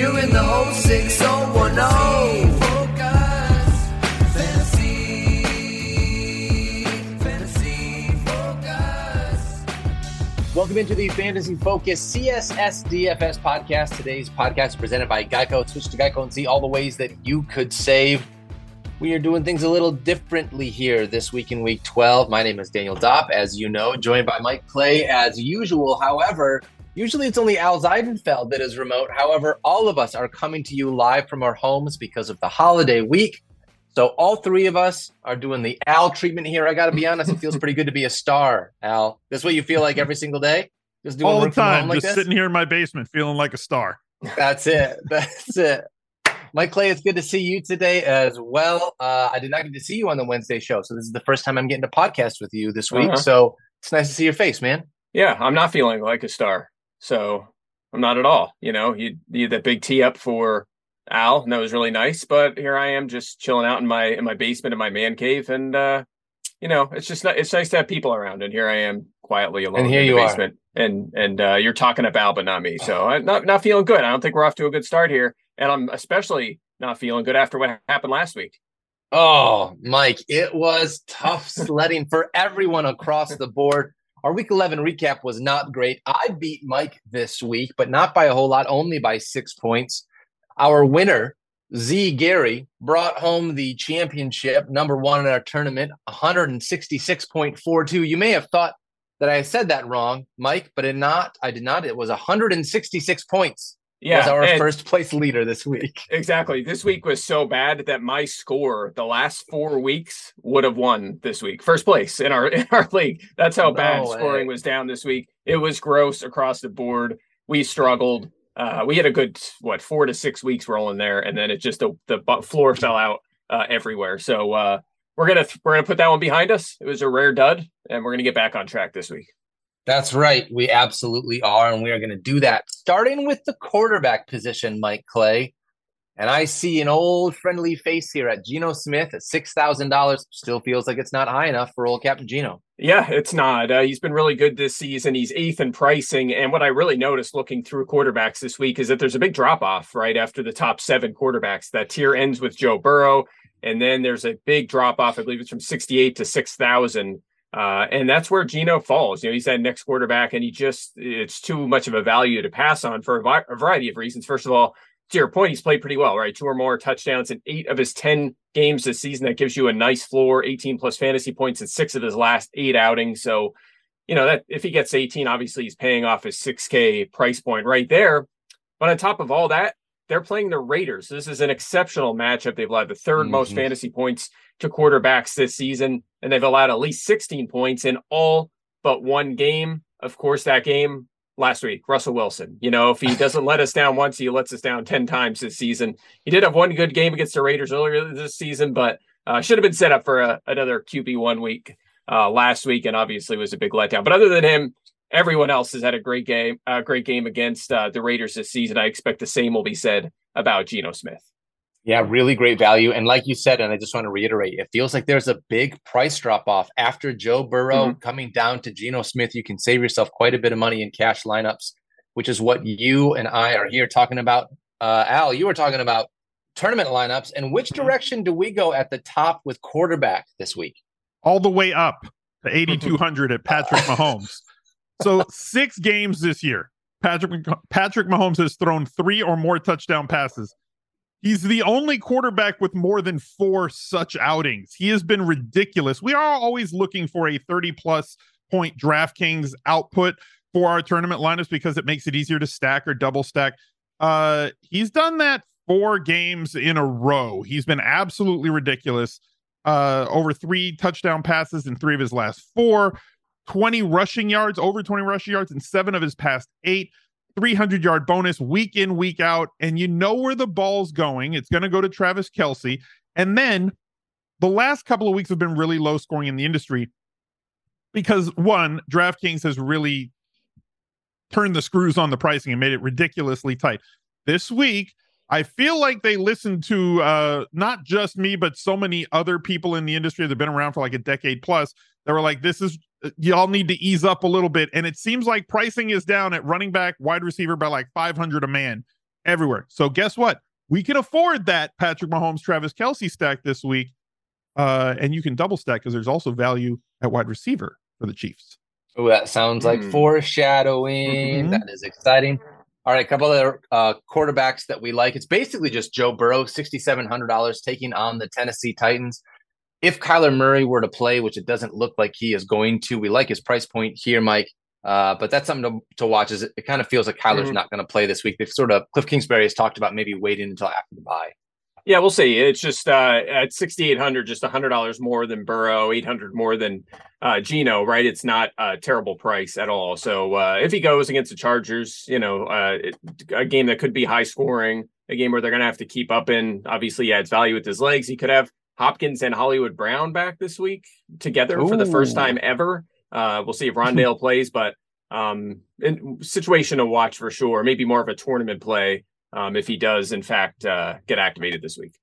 you in the whole 6-0-1-0. Welcome into the Fantasy Focus CSS DFS podcast. Today's podcast is presented by Geico. Switch to Geico and see all the ways that you could save. We are doing things a little differently here this week in Week 12. My name is Daniel Dopp, as you know, joined by Mike Clay as usual. However, usually it's only Al Zeidenfeld that is remote. However, all of us are coming to you live from our homes because of the holiday week. So all three of us are doing the Al treatment here. I got to be honest, it feels pretty good to be a star, Al. This way you feel like every single day? Just doing all the time, like just this? Sitting here in my basement feeling like a star. That's it. That's it. Mike Clay, it's good to see you today as well. I did not get to see you on the Wednesday show, so this is the first time I'm getting a podcast with you this week. So it's nice to see your face, man. Yeah, I'm not feeling like a star, so I'm not at all. You know, you that big tee up for Al, and that was really nice, but here I am just chilling out in my basement in my man cave, and you know, it's just not, it's nice to have people around, and here I am quietly alone in the basement, and you're talking about Al, but not me, so I'm not feeling good. I don't think we're off to a good start here, and I'm especially not feeling good after what happened last week. Oh, Mike, it was tough sledding for everyone across the board. Our Week 11 recap was not great. I beat Mike this week, but not by a whole lot, only by 6 points. Our winner, Z. Gary, brought home the championship, number one in our tournament, 166.42. You may have thought that I said that wrong, Mike, but I did not. It was 166 points. Yeah, was our first place leader this week. Exactly. This week was so bad that my score the last 4 weeks would have won this week. First place in our league. That's how bad scoring was down this week. It was gross across the board. We struggled. We had a good, 4 to 6 weeks rolling there, and then it just the floor fell out everywhere. So we're gonna put that one behind us. It was a rare dud, and we're gonna get back on track this week. That's right, we absolutely are, and we are gonna do that. Starting with the quarterback position, Mike Clay, and I see an old friendly face here at Geno Smith at $6,000. Still feels like it's not high enough for old Captain Geno. Yeah, it's not. He's been really good this season. He's eighth in pricing. And what I really noticed looking through quarterbacks this week is that there's a big drop-off right after the top seven quarterbacks. That tier ends with Joe Burrow. And then there's a big drop-off. I believe it's from 68 to 6,000. And that's where Geno falls. You know, he's that next quarterback, and it's too much of a value to pass on for a variety of reasons. First of all, to your point, he's played pretty well, right? 2 or more touchdowns in 8 of his 10 games this season. That gives you a nice floor, 18 plus fantasy points in 6 of his last 8 outings. So, you know, that if he gets 18, obviously he's paying off his $6,000 price point right there. But on top of all that, they're playing the Raiders. This is an exceptional matchup. They've allowed the third most fantasy points to quarterbacks this season, and they've allowed at least 16 points in all but one game. Of course, that game last week, Russell Wilson. You know, if he doesn't let us down once, he lets us down 10 times this season. He did have one good game against the Raiders earlier this season, but should have been set up for another QB1 week last week, and obviously was a big letdown. But other than him, everyone else has had a great game against the Raiders this season. I expect the same will be said about Geno Smith. Yeah, really great value. And like you said, and I just want to reiterate, it feels like there's a big price drop-off after Joe Burrow coming down to Geno Smith. You can save yourself quite a bit of money in cash lineups, which is what you and I are here talking about. Al, you were talking about tournament lineups. And which direction do we go at the top with quarterback this week? All the way up to 8,200 at Patrick Mahomes. So 6 games this year, Patrick Mahomes has thrown 3 or more touchdown passes. He's the only quarterback with more than 4 such outings. He has been ridiculous. We are always looking for a 30-plus point DraftKings output for our tournament lineups because it makes it easier to stack or double stack. He's done that 4 games in a row. He's been absolutely ridiculous. Over 3 touchdown passes in 3 of his last 4. 20 rushing yards, over 20 rushing yards in 7 of his past 8. 300-yard bonus week in, week out, and you know where the ball's going. It's going to go to Travis Kelce. And then the last couple of weeks have been really low scoring in the industry because, one, DraftKings has really turned the screws on the pricing and made it ridiculously tight. This week, I feel like they listened to not just me, but so many other people in the industry that have been around for like a decade plus. They were like, this is, y'all need to ease up a little bit. And it seems like pricing is down at running back, wide receiver by like $500 a man. everywhere. So guess what? We can afford that Patrick Mahomes, Travis Kelce stack this week. And you can double stack because there's also value at wide receiver for the Chiefs. Oh, that sounds like foreshadowing. That is exciting. All right, a couple other quarterbacks that we like. It's basically just Joe Burrow, $6,700, taking on the Tennessee Titans. If Kyler Murray were to play, which it doesn't look like he is going to, we like his price point here, Mike. But that's something to watch. Is it kind of feels like Kyler's not going to play this week. They've sort of Cliff Kingsbury has talked about maybe waiting until after the bye. Yeah, we'll see. It's just at $6,800, just $100 more than Burrow, $800 more than Geno, right? It's not a terrible price at all. So if he goes against the Chargers, you know, a game that could be high scoring, a game where they're going to have to keep up in, obviously he adds value with his legs. He could have Hopkins and Hollywood Brown back this week together for the first time ever. We'll see if Rondale plays, but situation to watch for sure. Maybe more of a tournament play. If he does, in fact, get activated this week.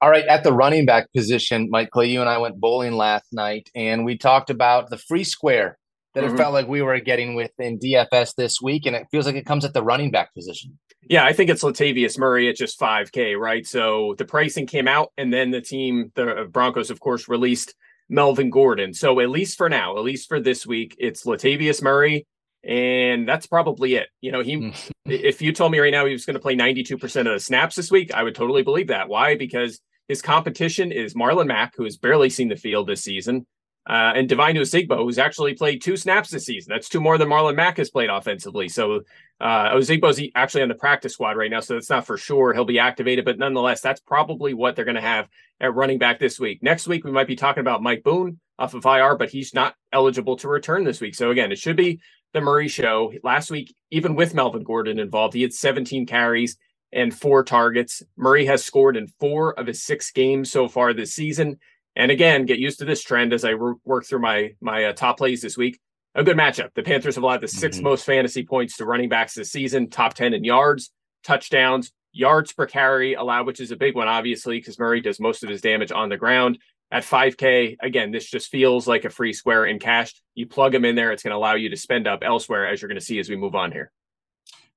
All right. At the running back position, Mike Clay, you and I went bowling last night, and we talked about the free square that it felt like we were getting with in DFS this week, and it feels like it comes at the running back position. Yeah, I think it's Latavius Murray at just $5K, right? So the pricing came out, and then the team, the Broncos, of course, released Melvin Gordon. So at least for now, at least for this week, it's Latavius Murray. And that's probably it. You know, he, if you told me right now he was going to play 92% of the snaps this week, I would totally believe that. Why? Because his competition is Marlon Mack, who has barely seen the field this season, and Divine Uzigbo, who's actually played 2 snaps this season. That's 2 more than Marlon Mack has played offensively. So Uzigbo's actually on the practice squad right now, so that's not for sure he'll be activated. But nonetheless, that's probably what they're going to have at running back this week. Next week, we might be talking about Mike Boone off of IR, but he's not eligible to return this week. So again, it should be the Murray show. Last week, even with Melvin Gordon involved, he had 17 carries and 4 targets. Murray has scored in 4 of his 6 games so far this season. And again, get used to this trend as I work through my top plays this week. A good matchup. The Panthers have allowed the 6th most fantasy points to running backs this season, top 10 in yards, touchdowns, yards per carry allowed, which is a big one, obviously, because Murray does most of his damage on the ground. At $5K, again, this just feels like a free square in cash. You plug them in there, it's going to allow you to spend up elsewhere, as you're going to see as we move on here.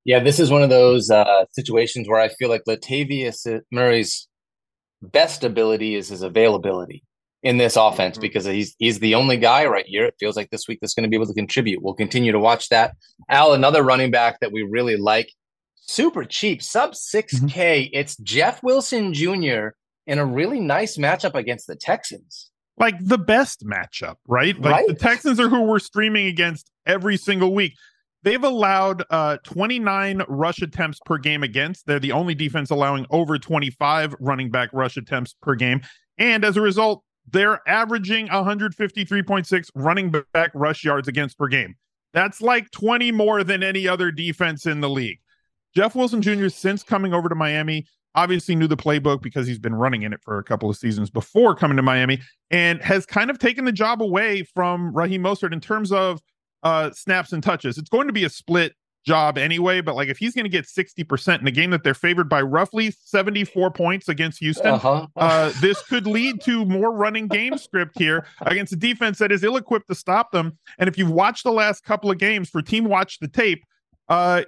Yeah, this is one of those situations where I feel like Latavius Murray's best ability is his availability in this offense because he's the only guy right here. It feels like this week that's going to be able to contribute. We'll continue to watch that. Al, another running back that we really like, super cheap, sub 6K. It's Jeff Wilson Jr., in a really nice matchup against the Texans. Like the best matchup, right? Like the Texans are who we're streaming against every single week. They've allowed 29 rush attempts per game against. They're the only defense allowing over 25 running back rush attempts per game. And as a result, they're averaging 153.6 running back rush yards against per game. That's like 20 more than any other defense in the league. Jeff Wilson Jr., since coming over to Miami, obviously knew the playbook because he's been running in it for a couple of seasons before coming to Miami, and has kind of taken the job away from Raheem Mostert in terms of snaps and touches. It's going to be a split job anyway, but like if he's going to get 60% in a game that they're favored by roughly 74 points against Houston, this could lead to more running game script here against a defense that is ill-equipped to stop them. And if you've watched the last couple of games for Team Watch the Tape,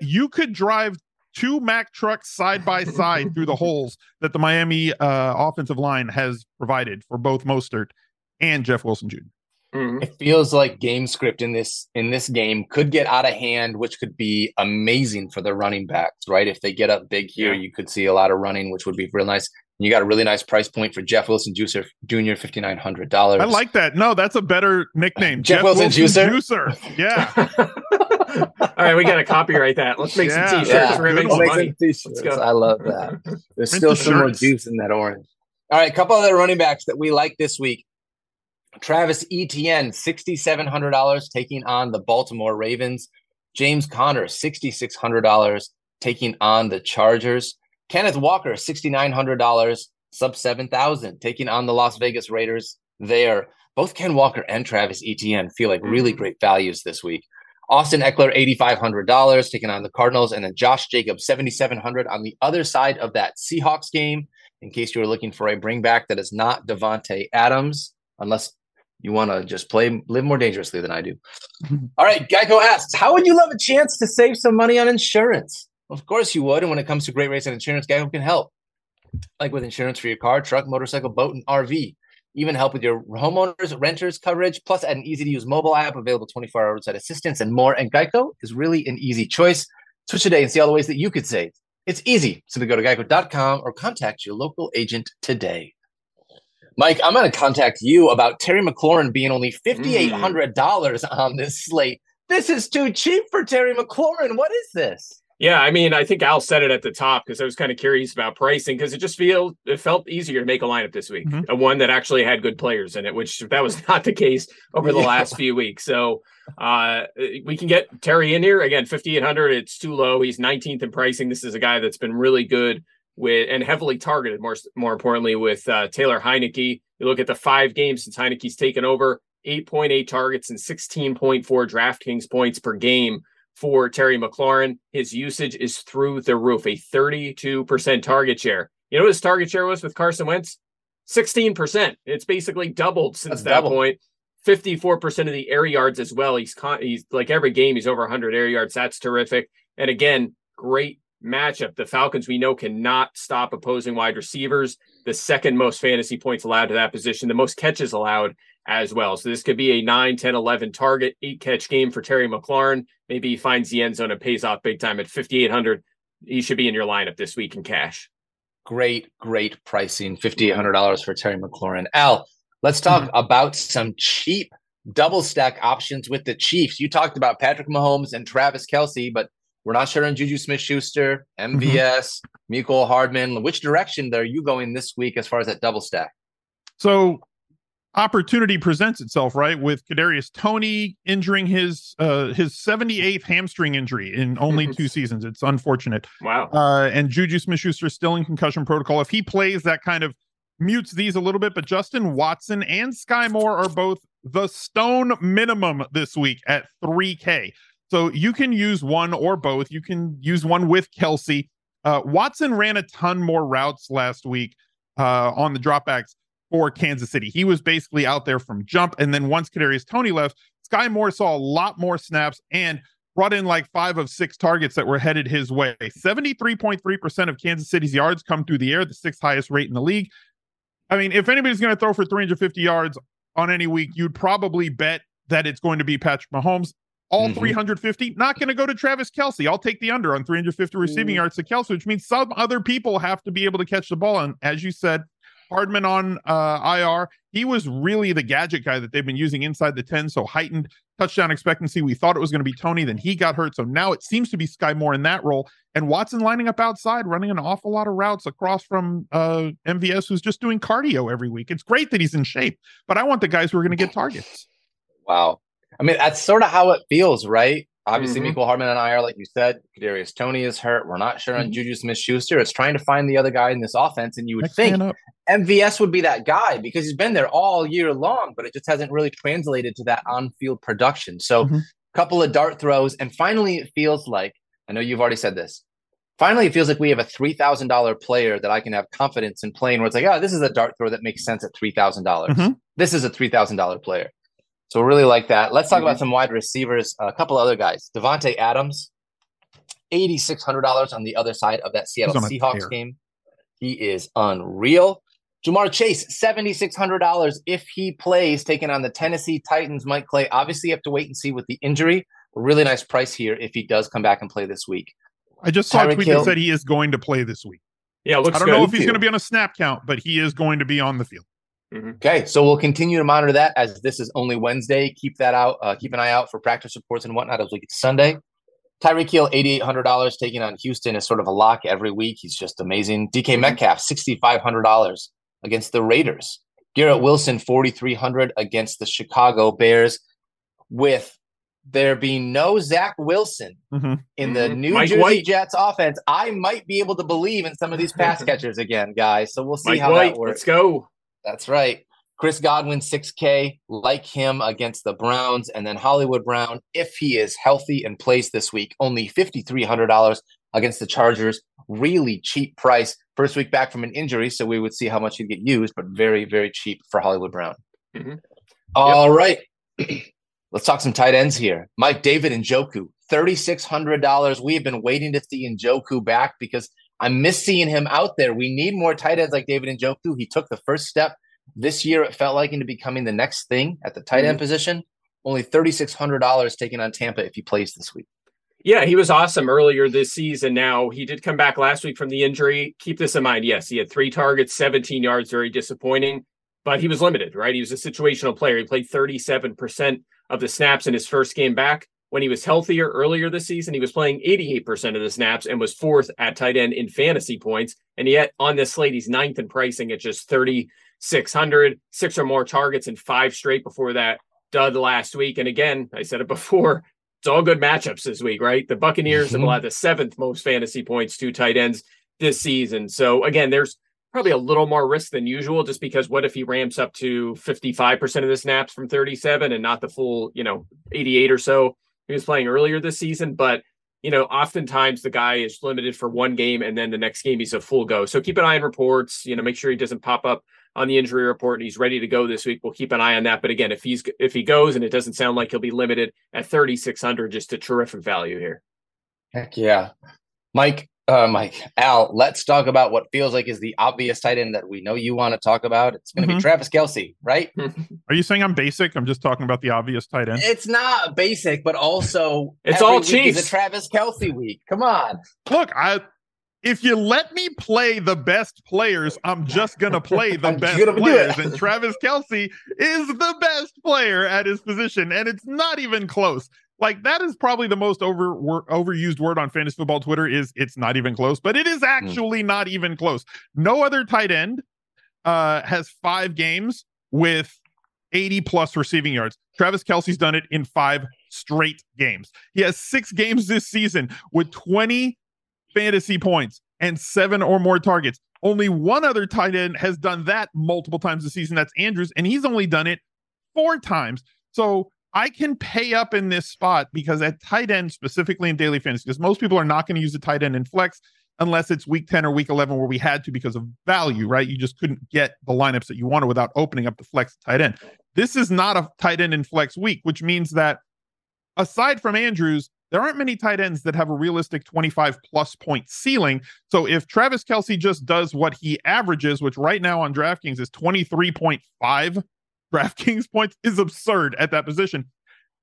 you could drive 2 Mack trucks side by side through the holes that the Miami offensive line has provided for both Mostert and Jeff Wilson Jr. It feels like game script in this game could get out of hand, which could be amazing for the running backs, right? If they get up big here, you could see a lot of running, which would be real nice. You got a really nice price point for Jeff Wilson Jr., $5,900. I like that. No, that's a better nickname. Jeff Wilson Juicer. Yeah. All right, we got to copyright that. Let's make some t-shirts. We're going to make some t-shirts. I love that. There's still some more juice in that orange. All right, a couple other running backs that we like this week. Travis Etienne, $6,700, taking on the Baltimore Ravens. James Conner, $6,600, taking on the Chargers. Kenneth Walker, $6,900, sub 7,000, taking on the Las Vegas Raiders there. Both Ken Walker and Travis Etienne feel like really great values this week. Austin Eckler, $8,500, taking on the Cardinals. And then Josh Jacobs, $7,700 on the other side of that Seahawks game, in case you were looking for a bring back that is not Devontae Adams, unless you want to just live more dangerously than I do. All right, Geico asks, how would you love a chance to save some money on insurance? Of course you would. And when it comes to great rates and insurance, Geico can help. Like with insurance for your car, truck, motorcycle, boat, and RV. Even help with your homeowners, renters coverage, plus at an easy-to-use mobile app, available 24-hour roadside assistance, and more. And Geico is really an easy choice. Switch today and see all the ways that you could save. It's easy. Simply go to geico.com or contact your local agent today. Mike, I'm going to contact you about Terry McLaurin being only $5,800 on this slate. This is too cheap for Terry McLaurin. What is this? Yeah, I mean, I think Al said it at the top because I was kind of curious about pricing because it felt easier to make a lineup this week, a one that actually had good players in it, which that was not the case over the last few weeks. So we can get Terry in here again, 5,800. It's too low. He's 19th in pricing. This is a guy that's been really good with and heavily targeted, more importantly, with Taylor Heineke. You look at the 5 games since Heineke's taken over, 8.8 targets and 16.4 DraftKings points per game. For Terry McLaurin, his usage is through the roof, a 32% target share. You know what his target share was with Carson Wentz? 16%. It's basically doubled since that point. 54% of the air yards as well. He's like every game, he's over 100 air yards. That's terrific. And again, great matchup. The Falcons, we know, cannot stop opposing wide receivers. The second most fantasy points allowed to that position, the most catches allowed as well. So this could be a 9, 10, 11 target, 8-catch game for Terry McLaurin. Maybe he finds the end zone and pays off big time at 5,800. He should be in your lineup this week in cash. Great, great pricing, $5,800 for Terry McLaurin. Al, let's talk about some cheap double stack options with the Chiefs. You talked about Patrick Mahomes and Travis Kelce, but we're not sure on Juju Smith-Schuster, MVS, Mecole Hardman. Which direction are you going this week as far as that double stack? So opportunity presents itself, right? With Kadarius Toney injuring his 78th hamstring injury in only 2 seasons. It's unfortunate. Wow. And Juju Smith-Schuster still in concussion protocol. If he plays, that kind of mutes these a little bit. But Justin Watson and Sky Moore are both the stone minimum this week at $3,000. So you can use one or both. You can use one with Kelce. Watson ran a ton more routes last week on the dropbacks for Kansas City. He was basically out there from jump. And then once Kadarius Toney left, Sky Moore saw a lot more snaps and brought in like 5 of 6 targets that were headed his way. 73.3% of Kansas City's yards come through the air, the 6th highest rate in the league. I mean, if anybody's going to throw for 350 yards on any week, you'd probably bet that it's going to be Patrick Mahomes. All 350, not going to go to Travis Kelce. I'll take the under on 350 receiving yards to Kelce, which means some other people have to be able to catch the ball. And as you said, Hardman on IR, he was really the gadget guy that they've been using inside the 10, so heightened touchdown expectancy. We thought it was going to be Toney, then he got hurt. So now it seems to be Sky Moore in that role. And Watson lining up outside, running an awful lot of routes across from MVS, who's just doing cardio every week. It's great that he's in shape, but I want the guys who are going to get targets. Wow. I mean, that's sort of how it feels, right? Obviously, Mecole Hardman and I are, like you said, Kadarius Toney is hurt. We're not sure on Juju Smith-Schuster. It's trying to find the other guy in this offense, and you would think MVS would be that guy because he's been there all year long, but it just hasn't really translated to that on-field production. So a couple of dart throws, and finally it feels like, I know you've already said this, finally it feels like we have a $3,000 player that I can have confidence in playing where it's like, oh, this is a dart throw that makes sense at $3,000. This is a $3,000 player. So really like that. Let's talk about some wide receivers. A couple other guys. Devontae Adams, $8,600 on the other side of that Seattle Seahawks game. He is unreal. Jamar Chase, $7,600 if he plays, taking on the Tennessee Titans. Mike Clay, obviously you have to wait and see with the injury. A really nice price here if he does come back and play this week. I just saw a tweet that said he is going to play this week. Yeah, looks good. I don't know if he's going to be on a snap count, but he is going to be on the field. Okay, so we'll continue to monitor that as this is only Wednesday. Keep that out. Keep an eye out for practice reports and whatnot as we get to Sunday. Tyreek Hill, $8,800, taking on Houston is sort of a lock every week. He's just amazing. DK Metcalf, $6,500 against the Raiders. Garrett Wilson, $4,300 against the Chicago Bears. With there being no Zach Wilson in the New Jersey Jets offense, I might be able to believe in some of these pass catchers again, guys. So we'll see how that works. Let's go. That's right. Chris Godwin, $6,000, like him against the Browns. And then Hollywood Brown, if he is healthy and plays this week, only $5,300 against the Chargers. Really cheap price. First week back from an injury, so we would see how much he'd get used, but very, very cheap for Hollywood Brown. All right. Let's talk some tight ends here. Mike, David Njoku, $3,600. We have been waiting to see Njoku back because I miss seeing him out there. We need more tight ends like David Njoku. He took the first step this year, it felt like, into becoming the next thing at the tight end position. Only $3,600 taken on Tampa if he plays this week. Yeah, he was awesome earlier this season. Now, he did come back last week from the injury. Keep this in mind. Yes, he had 3 targets, 17 yards, very disappointing. But he was limited, right? He was a situational player. He played 37% of the snaps in his first game back. When he was healthier earlier this season, he was playing 88% of the snaps and was 4th at tight end in fantasy points. And yet on this slate, he's 9th in pricing at just $3,600, 6 or more targets and 5 straight before that dud last week. And again, I said it before, it's all good matchups this week, right? The Buccaneers have allowed the 7th most fantasy points to tight ends this season. So again, there's probably a little more risk than usual, just because what if he ramps up to 55% of the snaps from 37 and not the full, 88 or so he was playing earlier this season. But, oftentimes the guy is limited for one game and then the next game he's a full go. So keep an eye on reports, make sure he doesn't pop up on the injury report and he's ready to go this week. We'll keep an eye on that. But again, if he goes and it doesn't sound like he'll be limited at 3,600, just a terrific value here. Heck yeah. Al, let's talk about what feels like is the obvious tight end that we know you want to talk about. It's going to be Travis Kelce, right? Are you saying I'm basic? I'm just talking about the obvious tight end. It's not basic, but also it's all Chiefs. It's a Travis Kelce week. Come on. Look, if you let me play the best players, I'm just going to play the best players. And Travis Kelce is the best player at his position. And it's not even close. Like, that is probably the most overused word on fantasy football Twitter is it's not even close, but it is actually not even close. No other tight end has 5 games with 80 plus receiving yards. Travis Kelce's done it in 5 straight games. He has 6 games this season with 20 fantasy points and 7 or more targets. Only one other tight end has done that multiple times this season. That's Andrews, and he's only done it 4 times. So I can pay up in this spot because at tight end, specifically in daily fantasy, because most people are not going to use the tight end in flex unless it's week 10 or week 11 where we had to because of value, right? You just couldn't get the lineups that you wanted without opening up the flex tight end. This is not a tight end in flex week, which means that aside from Andrews, there aren't many tight ends that have a realistic 25 plus point ceiling. So if Travis Kelce just does what he averages, which right now on DraftKings is 23.5, DraftKings points is absurd at that position.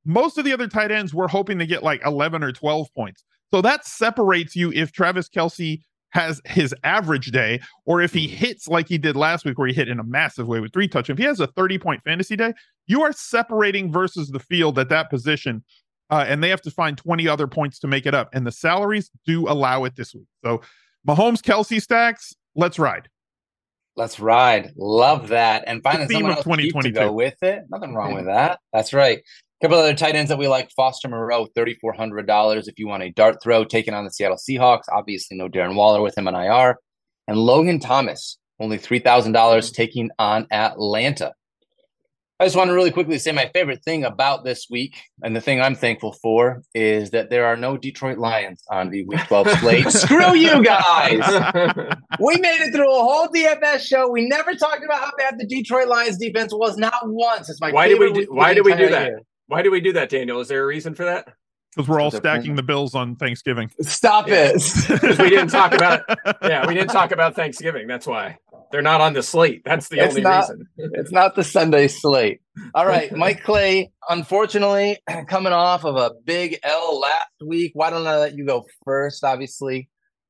Most of the other tight ends were hoping to get like 11 or 12 points. So that separates you if Travis Kelce has his average day, or if he hits like he did last week where he hit in a massive way with 3 touchdowns. If he has a 30-point fantasy day, you are separating versus the field at that position, and they have to find 20 other points to make it up. And the salaries do allow it this week. So Mahomes, Kelce stacks, let's ride. Let's ride. Love that. And finding the someone else to go with it. Nothing wrong with that. That's right. A couple other tight ends that we like. Foster Moreau, $3,400. If you want a dart throw, taking on the Seattle Seahawks. Obviously, no Darren Waller with him on IR. And Logan Thomas, only $3,000, taking on Atlanta. I just want to really quickly say my favorite thing about this week, and the thing I'm thankful for, is that there are no Detroit Lions on the Week 12 slate. Screw you guys. We made it through a whole DFS show. We never talked about how bad the Detroit Lions defense was, not once. It's my Why did we do that? Year. Why do we do that, Daniel? Is there a reason for that? Because we're all stacking the Bills on Thanksgiving. Stop it. Because we didn't talk about Thanksgiving. That's why. They're not on the slate. That's the only reason. It's not the Sunday slate. All right, Mike Clay, unfortunately, coming off of a big L last week. Why don't I let you go first, obviously?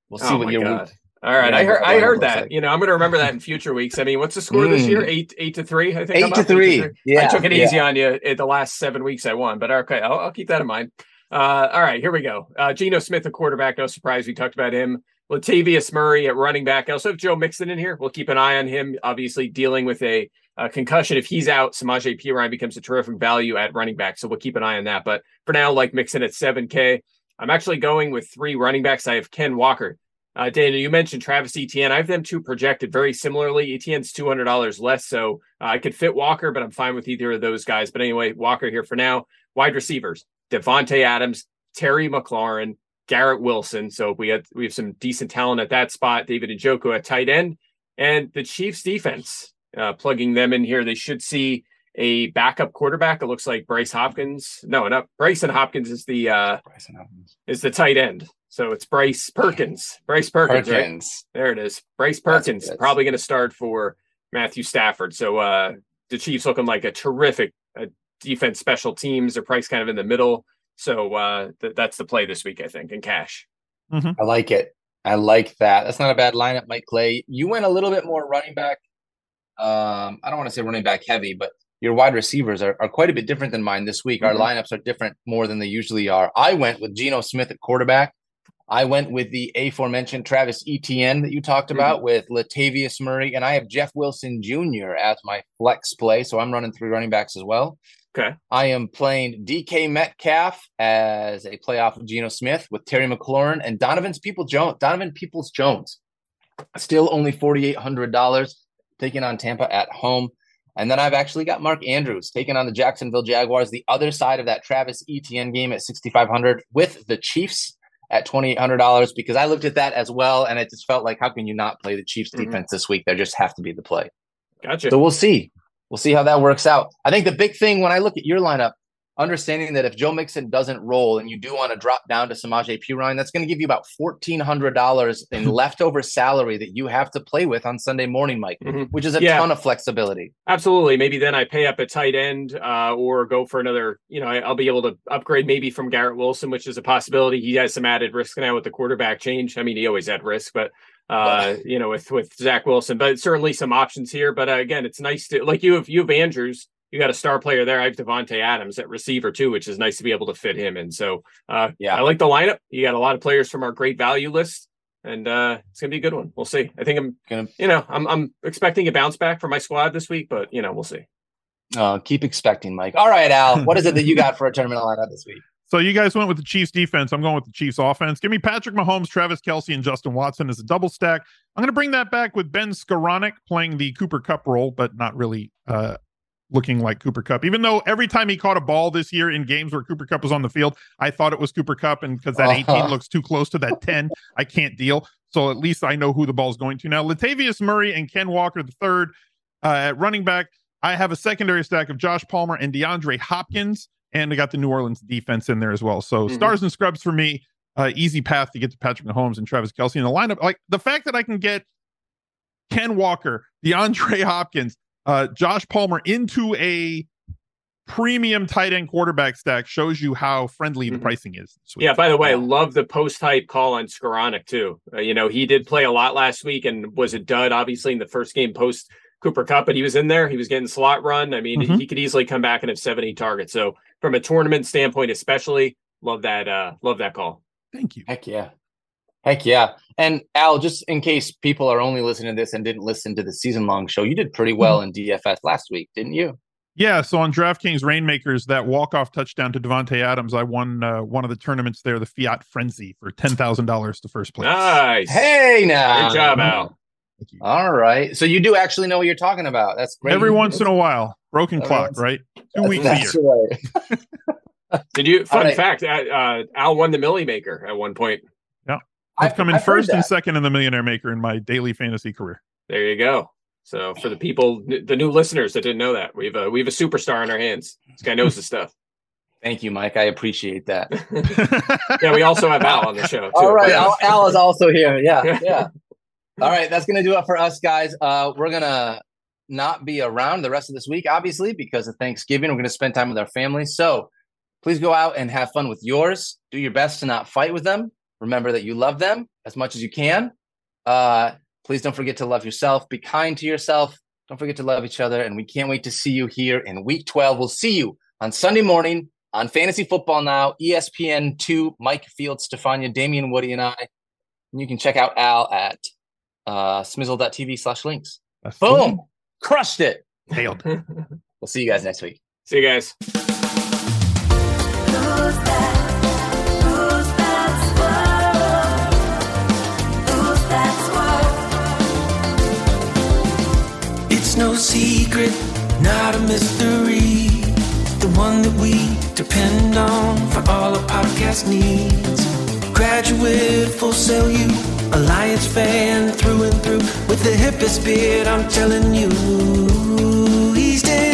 We'll see what you're week. All right, I heard that. Like. I'm going to remember that in future weeks. I mean, what's the score this year? 8-3, I think. 8-3. Yeah, I took it easy on you at the last 7 weeks I won, but okay, I'll keep that in mind. All right, here we go. Geno Smith, the quarterback, no surprise. We talked about him. Latavius Murray at running back. I also have Joe Mixon in here. We'll keep an eye on him, obviously dealing with a concussion. If he's out, Samaje Perine becomes a terrific value at running back. So we'll keep an eye on that. But for now, like Mixon at $7,000, I'm actually going with 3 running backs. I have Ken Walker. Daniel, you mentioned Travis Etienne. I have them 2 projected very similarly. Etienne's $200 less, so I could fit Walker, but I'm fine with either of those guys. But anyway, Walker here for now. Wide receivers, Devontae Adams, Terry McLaurin, Garrett Wilson. So we have some decent talent at that spot. David Njoku at tight end, and the Chiefs defense, plugging them in here. They should see a backup quarterback. It looks like Bryce Hopkins. No, not Bryce and Hopkins is the is the tight end. So it's Bryce Perkins. Bryce Perkins. Perkins. Right? There it is. Bryce Perkins probably going to start for Matthew Stafford. So the Chiefs looking like a terrific defense, special teams. Their price kind of in the middle. So that's the play this week, I think, in cash. Mm-hmm. I like it. I like that. That's not a bad lineup, Mike Clay. You went a little bit more running back. I don't want to say running back heavy, but your wide receivers are quite a bit different than mine this week. Mm-hmm. Our lineups are different more than they usually are. I went with Geno Smith at quarterback. I went with the aforementioned Travis Etienne that you talked about with Latavius Murray. And I have Jeff Wilson Jr. as my flex play. So I'm running three running backs as well. Okay. I am playing DK Metcalf as a playoff of Geno Smith with Terry McLaurin and Donovan Peoples-Jones. Still only $4,800 taking on Tampa at home. And then I've actually got Mark Andrews taking on the Jacksonville Jaguars, the other side of that Travis Etienne game at $6,500 with the Chiefs at $2,800, because I looked at that as well. And it just felt like, how can you not play the Chiefs defense this week? They just have to be the play. Gotcha. So we'll see. We'll see how that works out. I think the big thing when I look at your lineup, understanding that if Joe Mixon doesn't roll and you do want to drop down to Samaje Perine, that's going to give you about $1,400 in leftover salary that you have to play with on Sunday morning, Mike, which is a ton of flexibility. Absolutely. Maybe then I pay up at tight end or go for another, I'll be able to upgrade maybe from Garrett Wilson, which is a possibility. He has some added risk now with the quarterback change. I mean, he always had risk, but with Zach Wilson, but certainly some options here. But again, it's nice to, like, you have Andrews, you got a star player there. I have Devontae Adams at receiver too, which is nice to be able to fit him in. So I like the lineup. You got a lot of players from our great value list, and it's gonna be a good one. We'll see. I think I'm gonna, I'm expecting a bounce back from my squad this week, but we'll see. Keep expecting, Mike. All right, Al, what is it that you got for a tournament lineup this week? So you guys went with the Chiefs defense. I'm going with the Chiefs offense. Give me Patrick Mahomes, Travis Kelce, and Justin Watson as a double stack. I'm going to bring that back with Ben Skoranek playing the Cooper Kupp role, but not really looking like Cooper Kupp. Even though every time he caught a ball this year in games where Cooper Kupp was on the field, I thought it was Cooper Kupp, and because that 18 looks too close to that 10, I can't deal. So at least I know who the ball's going to. Now, Latavius Murray and Ken Walker III at running back. I have a secondary stack of Josh Palmer and DeAndre Hopkins. And I got the New Orleans defense in there as well. So stars and scrubs for me, easy path to get to Patrick Mahomes and Travis Kelce in the lineup. Like the fact that I can get Ken Walker, DeAndre Hopkins, Josh Palmer into a premium tight end quarterback stack shows you how friendly the pricing is this week. Yeah, by the way, I love the post-hype call on Skoranek too. He did play a lot last week and was a dud, obviously, in the first game post Cooper Kupp, but he was in there. He was getting slot run. I mean, he could easily come back and have 70 targets. So from a tournament standpoint, especially, love that call. Thank you. Heck yeah. And Al, just in case people are only listening to this and didn't listen to the season-long show, you did pretty well in DFS last week, didn't you? Yeah. So on DraftKings Rainmakers, that walk-off touchdown to Devontae Adams, I won one of the tournaments there, the Fiat Frenzy, for $10,000 to first place. Nice. Hey, now. Good job, Al. All right. So you do actually know what you're talking about. That's great. Every once in a while. Broken clock, right? 2 weeks a year. Right. Fun fact, Al won the Millie Maker at one point. Yeah. I've come in first and second in the Millionaire Maker in my daily fantasy career. There you go. So for the people, the new listeners that didn't know that, we have a superstar in our hands. This guy knows the stuff. Thank you, Mike. I appreciate that. Yeah, we also have Al on the show, too. All right. Al is also here. Yeah. All right, that's going to do it for us, guys. We're going to not be around the rest of this week, obviously, because of Thanksgiving. We're going to spend time with our family. So please go out and have fun with yours. Do your best to not fight with them. Remember that you love them as much as you can. Please don't forget to love yourself. Be kind to yourself. Don't forget to love each other. And we can't wait to see you here in Week 12. We'll see you on Sunday morning on Fantasy Football Now, ESPN2, Mike Fields, Stefania, Damian Woody, and I. And you can check out Al at smizzle.tv/links. That's boom. Cool. Crushed it. Nailed it. We'll see you guys next week. See you guys. It's no secret, not a mystery. The one that we depend on for all our podcast needs. Graduate, full sell you. Alliance fan through and through with the hippest beard, I'm telling you, he's dead.